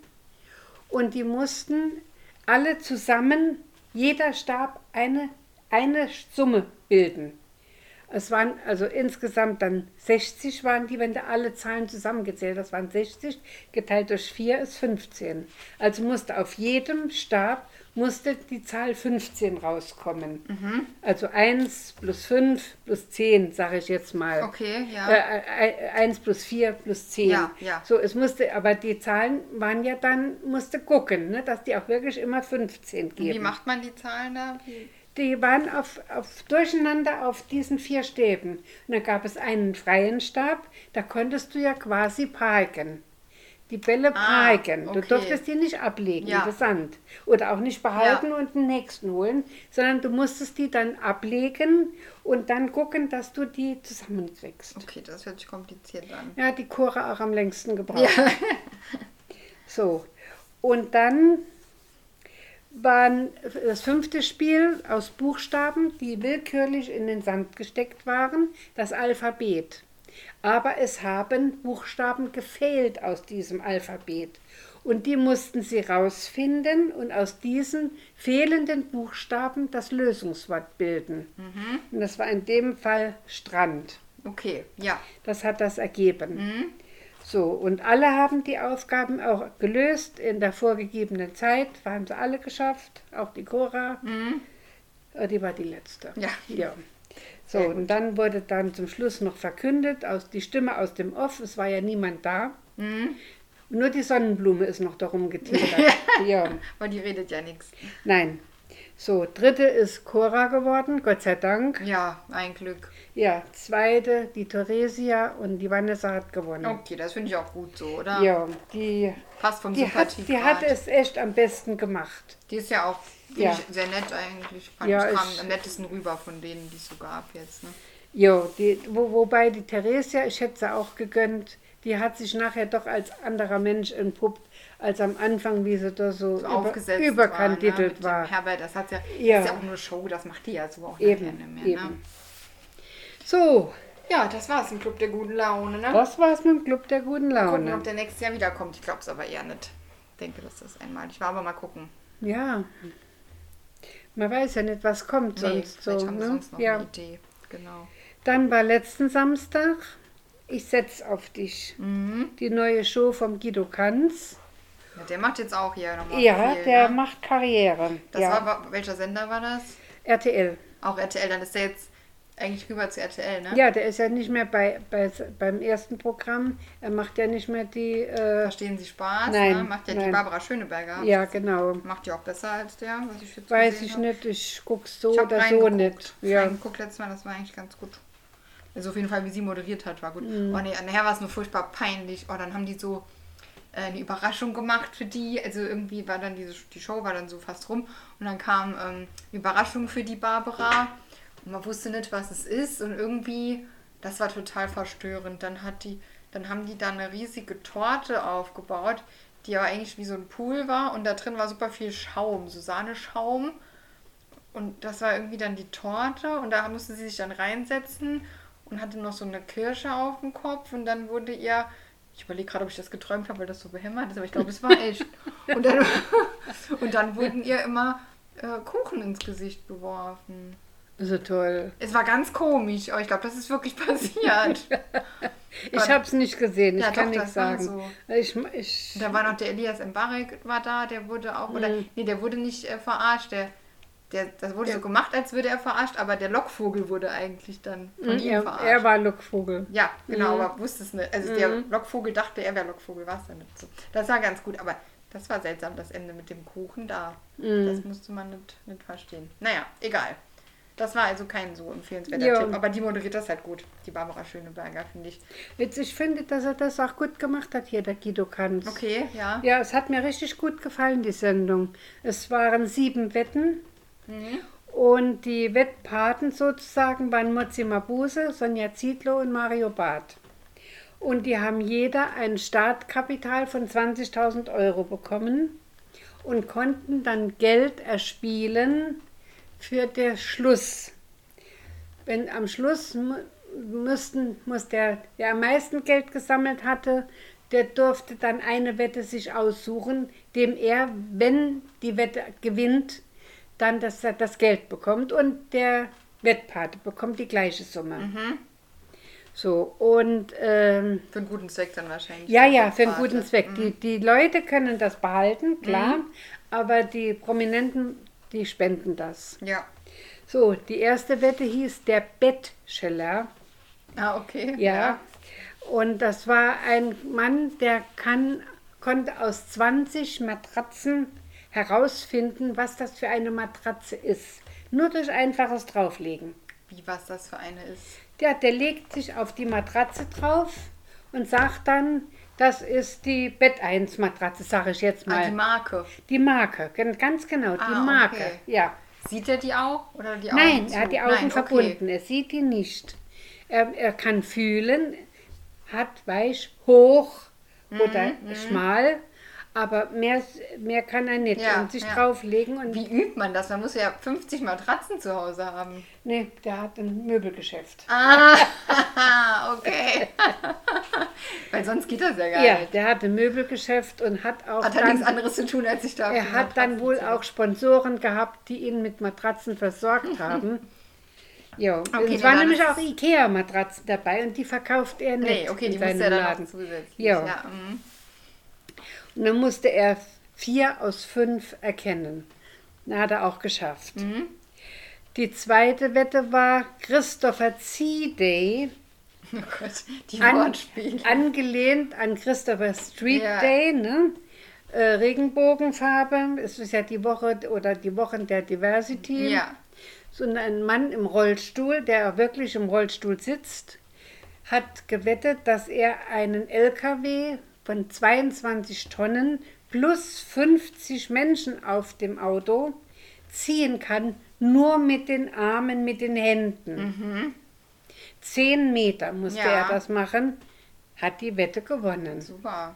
und die mussten alle zusammen, jeder Stab eine, eine Summe bilden. Es waren also insgesamt dann sechzig waren die, wenn du alle Zahlen zusammengezählt hast, waren sechzig, geteilt durch vier ist fünfzehn. Also musste auf jedem Stab musste die Zahl fünfzehn rauskommen. Mhm. Also eins plus fünf plus zehn, sage ich jetzt mal. Okay, ja. Äh, eins plus vier plus zehn. Ja, ja. So, es musste, aber die Zahlen waren ja dann, musste gucken, ne, dass die auch wirklich immer fünfzehn geben. Wie macht man die Zahlen da? Wie? die waren auf, auf, durcheinander auf diesen vier Stäben. Und dann gab es einen freien Stab, da konntest du ja quasi parken. Die Bälle parken. Ah, okay. Du durftest die nicht ablegen, ja, in den Sand. Oder auch nicht behalten, ja, und den nächsten holen, sondern du musstest die dann ablegen und dann gucken, dass du die zusammenkriegst. Okay, das hört sich kompliziert an. Ja, die Cora auch am längsten gebraucht. Ja. So, und dann waren das fünfte Spiel aus Buchstaben, die willkürlich in den Sand gesteckt waren, das Alphabet. Aber es haben Buchstaben gefehlt aus diesem Alphabet. Und die mussten sie rausfinden und aus diesen fehlenden Buchstaben das Lösungswort bilden. Mhm. Und das war in dem Fall Strand. Okay, ja. Das hat das ergeben. Mhm. So, und alle haben die Aufgaben auch gelöst in der vorgegebenen Zeit. Haben sie alle geschafft, auch die Cora. Mhm. Die war die letzte. Ja, ja. So, und dann wurde dann zum Schluss noch verkündet, aus, die Stimme aus dem Off, es war ja niemand da. Mhm. Nur die Sonnenblume ist noch darum getigert. Ja. Weil die redet ja nichts. Nein. So, dritte ist Cora geworden, Gott sei Dank. Ja, ein Glück. Ja, zweite, die Theresia, und die Vanessa hat gewonnen. Okay, das finde ich auch gut so, oder? Ja, die, passt vom die, hat, die hat es echt am besten gemacht. Die ist ja auch, ja, ich sehr nett eigentlich. Fand ja, ich kam ich, am nettesten rüber von denen, die es so gab jetzt. Ne? Ja, die, wo, wobei die Theresia, ich hätte sie auch gegönnt, die hat sich nachher doch als anderer Mensch entpuppt, als am Anfang, wie sie da so, so über, überkandidelt war. Ne? Mit war. Dem Herbert, das, hat's ja, ja. das ist ja auch nur Show, das macht die ja so auch nicht mehr. Ne? Eben. So. Ja, das war's im Club der guten Laune, ne? Das war's mit dem Club der guten Laune. Mal gucken, ob der nächstes Jahr wiederkommt. Ich glaub's aber eher nicht. Ich denke, dass das einmalig war, aber mal gucken. Ja. Man weiß ja nicht, was kommt, nee, sonst so. Haben ne? sonst noch ja. eine Idee. Genau. Dann war letzten Samstag Ich setz auf dich. Mhm. Die neue Show vom Guido Cantz. Ja, der macht jetzt auch hier nochmal. Ja, viel, der ne? macht Karriere. Das ja. war, welcher Sender war das? R T L. Auch R T L, dann ist der jetzt eigentlich rüber zu R T L, ne? Ja, der ist ja nicht mehr bei, bei beim ersten Programm. Er macht ja nicht mehr die. Äh, Verstehen Sie Spaß? Nein, ne? Macht ja nein. die Barbara Schöneberger. Ja, genau. Macht die auch besser als der, was ich jetzt Weiß ich habe. nicht, ich guck's so ich oder so nicht. Ja. Ich guck letztes Mal, das war eigentlich ganz gut. Also auf jeden Fall, wie sie moderiert hat, war gut. Mm. Oh nee, nachher war es nur furchtbar peinlich. Oh, dann haben die so äh, eine Überraschung gemacht für die. Also irgendwie war dann diese die Show war dann so fast rum. Und dann kam ähm, eine Überraschung für die Barbara. Und man wusste nicht, was es ist. Und irgendwie, das war total verstörend. Dann hat die, dann haben die da eine riesige Torte aufgebaut, die aber eigentlich wie so ein Pool war. Und da drin war super viel Schaum, so Sahneschaum. Und das war irgendwie dann die Torte. Und da mussten sie sich dann reinsetzen. Und hatte noch so eine Kirsche auf dem Kopf und dann wurde ihr, ich überlege gerade, ob ich das geträumt habe, weil das so behämmert ist, aber ich glaube, es war echt. Und dann, und dann wurden ihr immer äh, Kuchen ins Gesicht geworfen. So toll. Es war ganz komisch, aber ich glaube, das ist wirklich passiert. Ich habe es nicht gesehen, ich ja, kann doch, nichts sagen. So. Ich, ich da war noch der Elias Mbarek war da, der wurde auch, oder mhm. nee, der wurde nicht äh, verarscht, der... Der, das wurde ja. so gemacht, als würde er verarscht, aber der Lockvogel wurde eigentlich dann von mhm, ihm er, verarscht. Er war Lockvogel. Ja, genau, mhm. aber wusste es nicht. Also mhm. der Lockvogel dachte, er wäre Lockvogel, war es dann nicht so. Das war ganz gut, aber das war seltsam, das Ende mit dem Kuchen da. Mhm. Das musste man nicht, nicht verstehen. Naja, egal. Das war also kein so empfehlenswerter ja. Tipp, aber die moderiert das halt gut, die Barbara Schöneberger, finde ich. Witzig, ich finde, dass er das auch gut gemacht hat hier, der Guido Cantz. Okay, ja. Ja, es hat mir richtig gut gefallen, die Sendung. Es waren sieben Wetten. Mhm. Und die Wettpaten sozusagen waren Motsi Mabuse, Sonja Zietlow und Mario Barth. Und die haben jeder ein Startkapital von zwanzigtausend Euro bekommen und konnten dann Geld erspielen für den Schluss. Wenn am Schluss müssten, muss der, der am meisten Geld gesammelt hatte, der durfte dann eine Wette sich aussuchen, dem er, wenn die Wette gewinnt, dann, dass er das Geld bekommt und der Wettpate bekommt die gleiche Summe. Mhm. So, und... Ähm, für einen guten Zweck dann wahrscheinlich. Ja, ja, für einen guten Zweck. Mhm. Die, die Leute können das behalten, klar, mhm. aber die Prominenten, die spenden das. Ja. So, die erste Wette hieß der Bettscheller. Ah, okay. Ja. ja. Und das war ein Mann, der kann, konnte aus zwanzig Matratzen herausfinden, was das für eine Matratze ist. Nur durch einfaches Drauflegen. Wie, was das für eine ist? Ja, der legt sich auf die Matratze drauf und sagt dann, das ist die Bett eins Matratze, sage ich jetzt mal. Ah, die Marke. Die Marke, ganz genau, ah, die Marke. Okay. Ja. Sieht er die auch? Oder die Augen Nein, zu? er hat die Augen Nein, verbunden, okay. Er sieht die nicht. Er, er kann fühlen, hat weich, hoch oder mm, schmal, mm. aber mehr, mehr kann er nicht ja, und sich ja. drauflegen. Und wie übt man das? Man muss ja fünfzig Matratzen zu Hause haben. Nee, der hat ein Möbelgeschäft. Ah, okay. Weil sonst geht das ja gar ja, nicht. Ja, der hat ein Möbelgeschäft und hat auch Hat er dann, nichts anderes zu tun, als sich da... Er hat dann wohl ziehen. auch Sponsoren gehabt, die ihn mit Matratzen versorgt haben. Ja, okay, es waren nämlich auch Ikea-Matratzen dabei und die verkauft er nicht. Nee, okay, die musste er dann Laden. auch zusätzlich. Ja. Ja, mm. Und dann musste er vier aus fünf erkennen. Das hat er auch geschafft. Mm. Die zweite Wette war Christopher Tiede. Oh Gott, die Wortspiele. An, angelehnt an Christopher Street ja. Day, ne? äh, Regenbogenfarbe. Es ist ja die Woche oder die Wochen der Diversity. Ja. So ein Mann im Rollstuhl, der wirklich im Rollstuhl sitzt, hat gewettet, dass er einen L K W von zweiundzwanzig Tonnen plus fünfzig Menschen auf dem Auto ziehen kann, nur mit den Armen, mit den Händen. Mhm. Zehn Meter musste ja. er das machen, hat die Wette gewonnen. Super.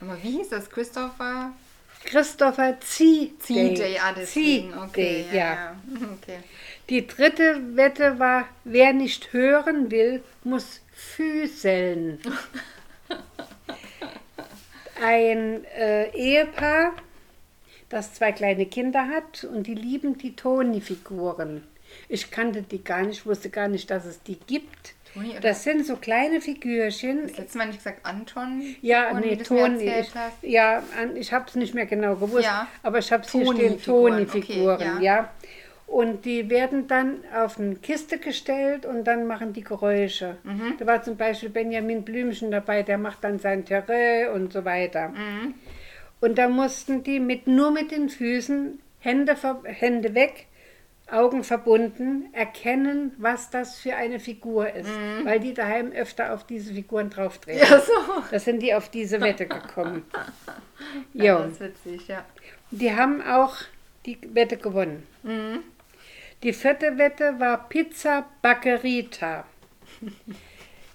Aber wie hieß das? Christopher? Christopher Zietlow. Ja, okay, ja. ja. Okay. Die dritte Wette war, wer nicht hören will, muss füßeln. Ein äh, Ehepaar, das zwei kleine Kinder hat und die lieben die Toni-Figuren. Ich kannte die gar nicht, wusste gar nicht, dass es die gibt. Toni, das sind so kleine Figürchen. Hast du letztes Mal nicht gesagt Anton? Ja, Toni, nee, Toni. Ich, ja, ich habe es nicht mehr genau gewusst, ja. aber ich habe es hier stehen, Toni-Figuren. Okay, ja. ja. Und die werden dann auf eine Kiste gestellt und dann machen die Geräusche. Mhm. Da war zum Beispiel Benjamin Blümchen dabei, der macht dann sein Terrain und so weiter. Mhm. Und da mussten die mit, nur mit den Füßen, Hände, Hände weg, Augen verbunden, erkennen, was das für eine Figur ist, mhm. weil die daheim öfter auf diese Figuren draufdrehen. Ja, so. Da sind die auf diese Wette gekommen. Ja, das ist witzig, ja. Die haben auch die Wette gewonnen. Mhm. Die vierte Wette war Pizza Baccherita.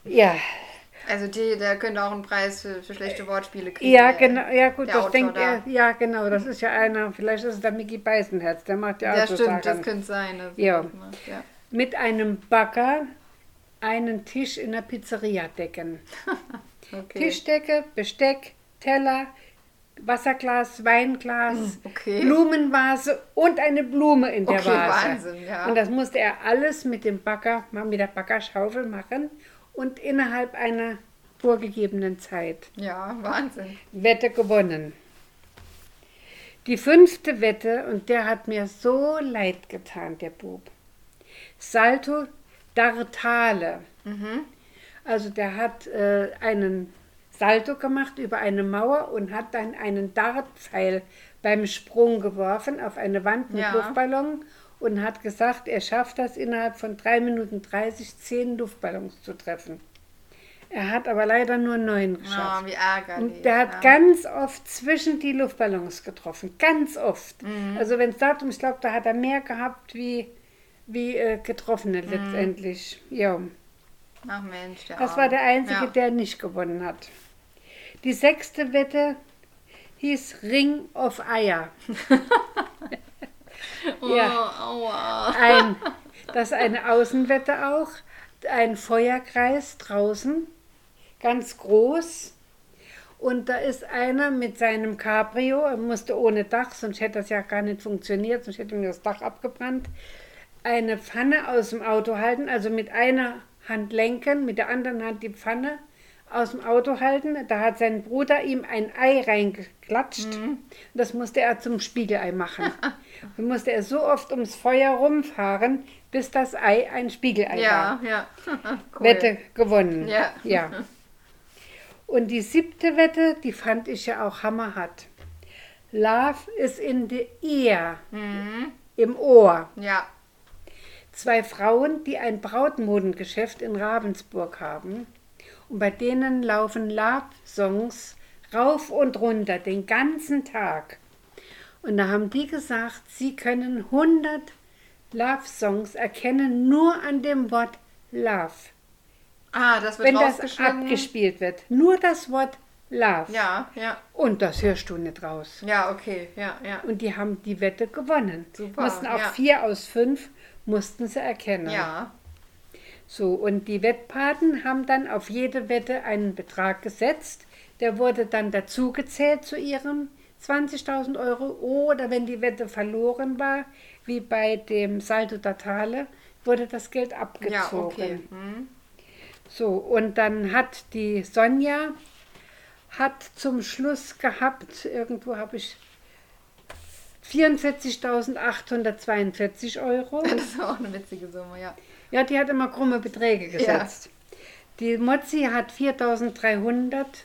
ja. Also die, der könnte auch einen Preis für, für schlechte Wortspiele kriegen. Ja, genau, ja gut, das Autor denkt da. er, ja genau, das ist ja einer, vielleicht ist es der Micky Beisenherz, der macht ja auch so Sachen. Ja, stimmt, das könnte sein. Das ja. Macht, ja. Mit einem Bagger einen Tisch in der Pizzeria decken. okay. Tischdecke, Besteck, Teller, Wasserglas, Weinglas, okay. Blumenvase und eine Blume in der okay, Vase. Wahnsinn, ja. Und das musste er alles mit dem Bagger, mit der Baggerschaufel machen. Und innerhalb einer vorgegebenen Zeit. Ja, Wahnsinn. Wette gewonnen. Die fünfte Wette, und der hat mir so leid getan, der Bub. Salto Dartale. Mhm. Also der hat äh, einen Salto gemacht über eine Mauer und hat dann einen Dartpfeil beim Sprung geworfen auf eine Wand mit ja. Luftballon. Und hat gesagt, er schafft das innerhalb von drei Minuten dreißig, zehn Luftballons zu treffen. Er hat aber leider nur neun geschafft. Oh, wie ärgerlich. Und der hat ja. ganz oft zwischen die Luftballons getroffen, ganz oft. Mhm. Also wenn es darum, ich glaube, da hat er mehr gehabt wie, wie äh, Getroffene letztendlich. Mhm. Ja. Ach Mensch, der Das war der Einzige, ja. der nicht gewonnen hat. Die sechste Wette hieß Ring of Eier. Ja. Oh, aua. Ein, das ist eine Außenwette auch, ein Feuerkreis draußen, ganz groß. Und da ist einer mit seinem Cabrio, er musste ohne Dach, sonst hätte das ja gar nicht funktioniert, sonst hätte mir das Dach abgebrannt, eine Pfanne aus dem Auto halten, also mit einer Hand lenken, mit der anderen Hand die Pfanne aus dem Auto halten. Da hat sein Bruder ihm ein Ei reingeklatscht. Mhm. Das musste er zum Spiegelei machen. Dann musste er so oft ums Feuer rumfahren, bis das Ei ein Spiegelei ja, war. Ja. Cool. Wette gewonnen. Ja. ja. Und die siebte Wette, die fand ich ja auch hammerhart. Love is in the ear. Mhm. Im Ohr. Ja. Zwei Frauen, die ein Brautmodengeschäft in Ravensburg haben und bei denen laufen Love-Songs rauf und runter den ganzen Tag. Und da haben die gesagt, sie können hundert Love-Songs erkennen, nur an dem Wort Love. Ah, das wird rausgeschnitten. Wenn das abgespielt wird. Nur das Wort Love. Ja, ja. Und das hörst du nicht raus. Ja, okay, ja, ja. Und die haben die Wette gewonnen. Super. Mussten auch ja. vier aus fünf mussten sie erkennen. Ja. So, und die Wettpaten haben dann auf jede Wette einen Betrag gesetzt. Der wurde dann dazugezählt zu ihrem zwanzigtausend Euro. Oder wenn die Wette verloren war, wie bei dem Salto Datale, wurde das Geld abgezogen. Ja, okay. Hm. So, und dann hat die Sonja hat zum Schluss gehabt, irgendwo habe ich vierundvierzigtausendachthundertzweiundvierzig Euro. Das ist auch eine witzige Summe, ja. Ja, die hat immer krumme Beträge gesetzt. Ja. Die Motsi hat viertausenddreihundert,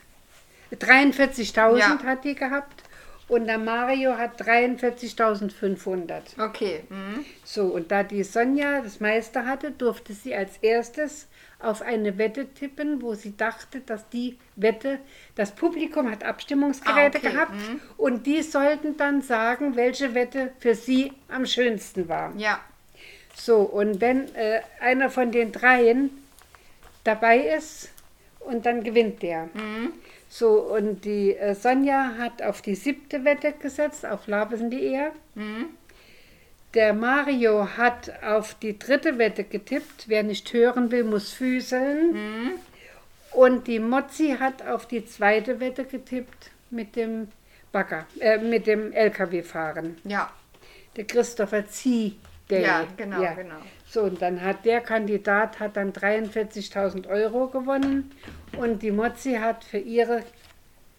dreiundvierzigtausend ja. hat die gehabt und der Mario hat dreiundvierzigtausendfünfhundert. Okay. Mhm. So, und da die Sonja das meiste hatte, durfte sie als erstes auf eine Wette tippen, wo sie dachte, dass die Wette, das Publikum hat Abstimmungsgeräte ah, okay. gehabt mhm. und die sollten dann sagen, welche Wette für sie am schönsten war. Ja. So, und wenn äh, einer von den dreien dabei ist und dann gewinnt der. Mhm. So, und die äh, Sonja hat auf die siebte Wette gesetzt, auf Love in the Air. Mhm. Der Mario hat auf die dritte Wette getippt. Wer nicht hören will, muss füßeln. Mhm. Und die Motsi hat auf die zweite Wette getippt mit dem Bagger, äh, mit dem L K W fahren. Ja. Der Christopher Tiede. Ja, genau, ja. genau. So, und dann hat der Kandidat hat dann dreiundvierzigtausend Euro gewonnen und die Motsi hat für ihre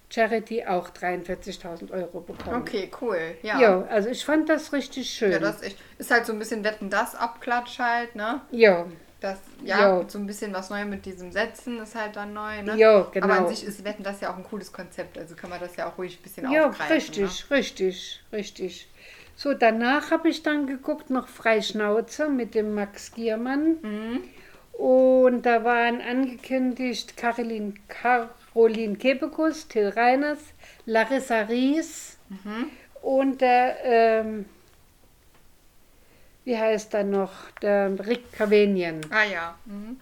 Charity auch dreiundvierzigtausend Euro bekommen. Okay, cool. Ja. Jo, also ich fand das richtig schön. Ja, das ist, ist halt so ein bisschen Wetten, das Abklatsch halt, ne? Jo. Das, ja, jo. So ein bisschen was Neues mit diesem Setzen ist halt dann neu, ne? Jo, genau. Aber an sich ist Wetten, das ja auch ein cooles Konzept, also kann man das ja auch ruhig ein bisschen jo, aufgreifen. Ja, richtig, ne? richtig, richtig. So, danach habe ich dann geguckt, noch Freischnauze mit dem Max Giermann. Mhm. Und da waren angekündigt Caroline Car Caroline Kebekus, Till Reiners, Larissa Ries mhm. und der, ähm, wie heißt er noch, der Rick Kavenien. Ah ja. Mhm.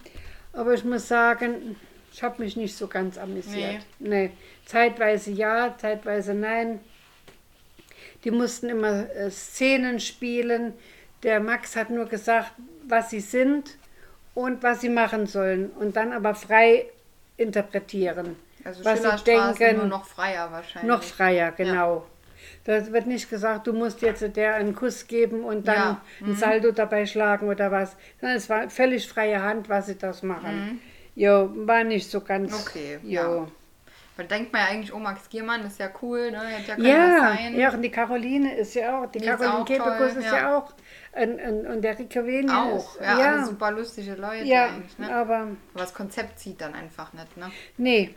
Aber ich muss sagen, ich habe mich nicht so ganz amüsiert. Nee. nee. Zeitweise ja, zeitweise nein. Die mussten immer äh, Szenen spielen. Der Max hat nur gesagt, was sie sind und was sie machen sollen. Und dann aber frei interpretieren. Also was sie denken, nur noch freier wahrscheinlich. Noch freier, genau. Ja. Da wird nicht gesagt, du musst jetzt der einen Kuss geben und dann ja. mhm. ein Saldo dabei schlagen oder was. Sondern es war völlig freie Hand, was sie das machen. Mhm. Jo, war nicht so ganz... Okay, jo. ja. Weil denkt man ja eigentlich, oh, Max Giermann ist ja cool, ne? Hätte ja können das sein. Ja, und die Caroline ist ja auch, die, die Caroline Kebekus ist ja, ja auch, und, und, und der Rico Venien auch, ist, ja, ja. alle super lustige Leute ja, eigentlich, ne? Aber, aber das Konzept zieht dann einfach nicht, ne? Nee.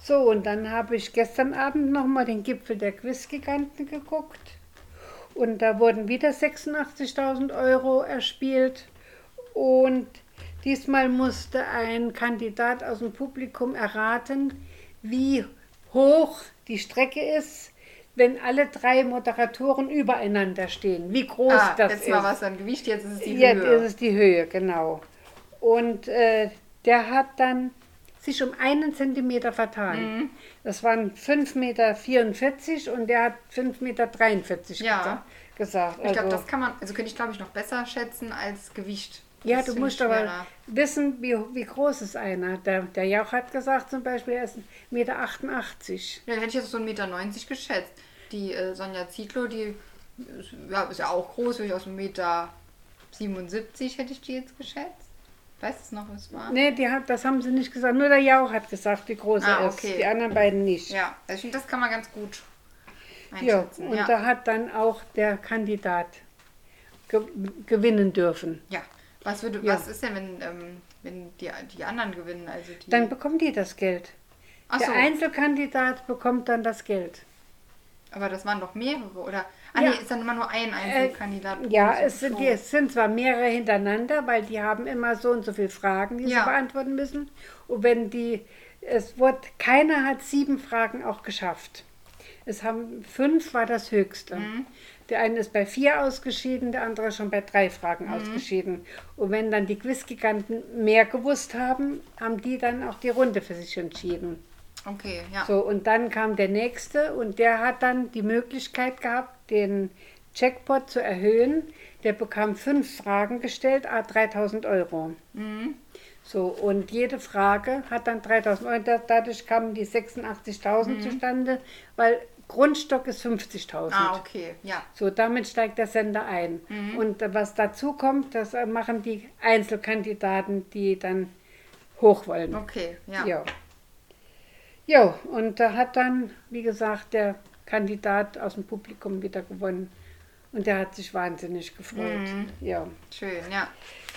So, und dann habe ich gestern Abend nochmal den Gipfel der Quizgiganten geguckt und da wurden wieder sechsundachtzigtausend Euro erspielt und diesmal musste ein Kandidat aus dem Publikum erraten, wie hoch die Strecke ist, wenn alle drei Moderatoren übereinander stehen. Wie groß ah, das jetzt ist. Jetzt mal was an Gewicht, jetzt ist es die jetzt Höhe. Jetzt ist es die Höhe, genau. Und äh, der hat dann sich um einen Zentimeter vertan. Mhm. Das waren fünf Komma vierundvierzig Meter und der hat fünf Komma dreiundvierzig Meter ja. gesagt. gesagt. Ich glaube, also, das kann man, also könnte ich glaube ich noch besser schätzen als Gewicht. Ja, das du musst aber wissen, wie, wie groß ist einer. Der, der Jauch hat gesagt zum Beispiel, er ist eins Komma achtundachtzig Meter. Ja, hätte ich jetzt so eins Komma neunzig Meter geschätzt. Die äh, Sonja Zietlow, die ja, ist ja auch groß, würde ich aus eins Komma siebenundsiebzig Meter hätte ich die jetzt geschätzt. Weißt du noch, was war? Nee, die hat, das haben sie nicht gesagt. Nur der Jauch hat gesagt, wie groß ah, er okay. ist. Die anderen beiden nicht. Ja, also ich finde, das kann man ganz gut einschätzen. Ja, und ja. da hat dann auch der Kandidat ge gewinnen dürfen. Ja. Was, würde, ja. was ist denn, wenn, ähm, wenn die, die anderen gewinnen? Also die dann bekommen die das Geld. Ach so. Der Einzelkandidat bekommt dann das Geld. Aber das waren doch mehrere, oder? Ah, ja. Nee, ist dann immer nur ein Einzelkandidat. Äh, ja, es sind, die, es sind zwar mehrere hintereinander, weil die haben immer so und so viele Fragen, die ja. sie beantworten müssen. Und wenn die, es wurde, keiner hat sieben Fragen auch geschafft. Es haben fünf war das Höchste. Mhm. Der eine ist bei vier ausgeschieden, der andere schon bei drei Fragen mhm. ausgeschieden. Und wenn dann die Quizgiganten mehr gewusst haben, haben die dann auch die Runde für sich entschieden. Okay, ja. So, und dann kam der nächste und der hat dann die Möglichkeit gehabt, den Jackpot zu erhöhen. Der bekam fünf Fragen gestellt, à dreitausend Euro. Mhm. So, und jede Frage hat dann dreitausend Euro. Dadurch kamen die sechsundachtzigtausend mhm. zustande, weil Grundstock ist fünfzigtausend. Ah, okay, ja. So, damit steigt der Sender ein. Mhm. Und was dazu kommt, das machen die Einzelkandidaten, die dann hoch wollen. Okay, ja. Ja. Jo, und da hat dann, wie gesagt, der Kandidat aus dem Publikum wieder gewonnen. Und der hat sich wahnsinnig gefreut. Mhm. Ja. Schön, ja.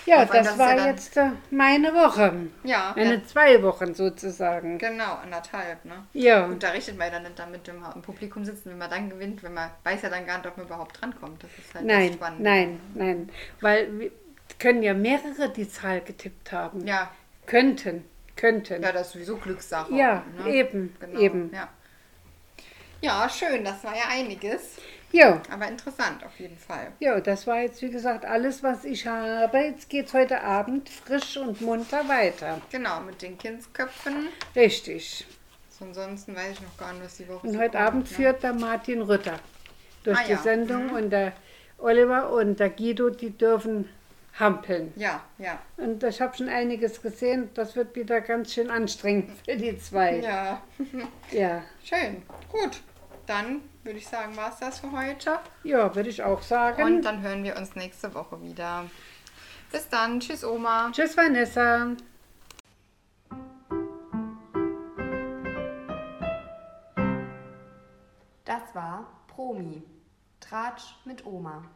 Ja, das, das war ja jetzt äh, meine Woche. Ja. Eine ja. zwei Wochen sozusagen. Genau, anderthalb, ne? Ja. Und da rechnet man ja dann nicht damit im, im Publikum sitzen, wenn man dann gewinnt, wenn man weiß ja dann gar nicht, ob man überhaupt drankommt. Das ist halt nein, spannend. Nein, nein, weil wir können ja mehrere die Zahl getippt haben. Ja. Könnten. Könnten. Ja, das ist sowieso Glückssache. Ja, ne? eben, genau, eben. Ja. ja, schön, das war ja einiges. Ja. Aber interessant auf jeden Fall. Ja, das war jetzt, wie gesagt, alles, was ich habe. Jetzt geht's heute Abend frisch und munter weiter. Genau, mit den Kindsköpfen. Richtig. So, ansonsten weiß ich noch gar nicht, was die Woche ist. Und so heute kommt, Abend ne? führt der Martin Rütter durch ah, die ja. Sendung mhm. und der Oliver und der Guido, die dürfen... hampeln. Ja, ja. Und ich habe schon einiges gesehen. Das wird wieder ganz schön anstrengend für die zwei. Ja. ja. Schön. Gut. Dann würde ich sagen, war es das für heute. Ja, würde ich auch sagen. Und dann hören wir uns nächste Woche wieder. Bis dann. Tschüss, Oma. Tschüss, Vanessa. Das war Promi. Tratsch mit Oma.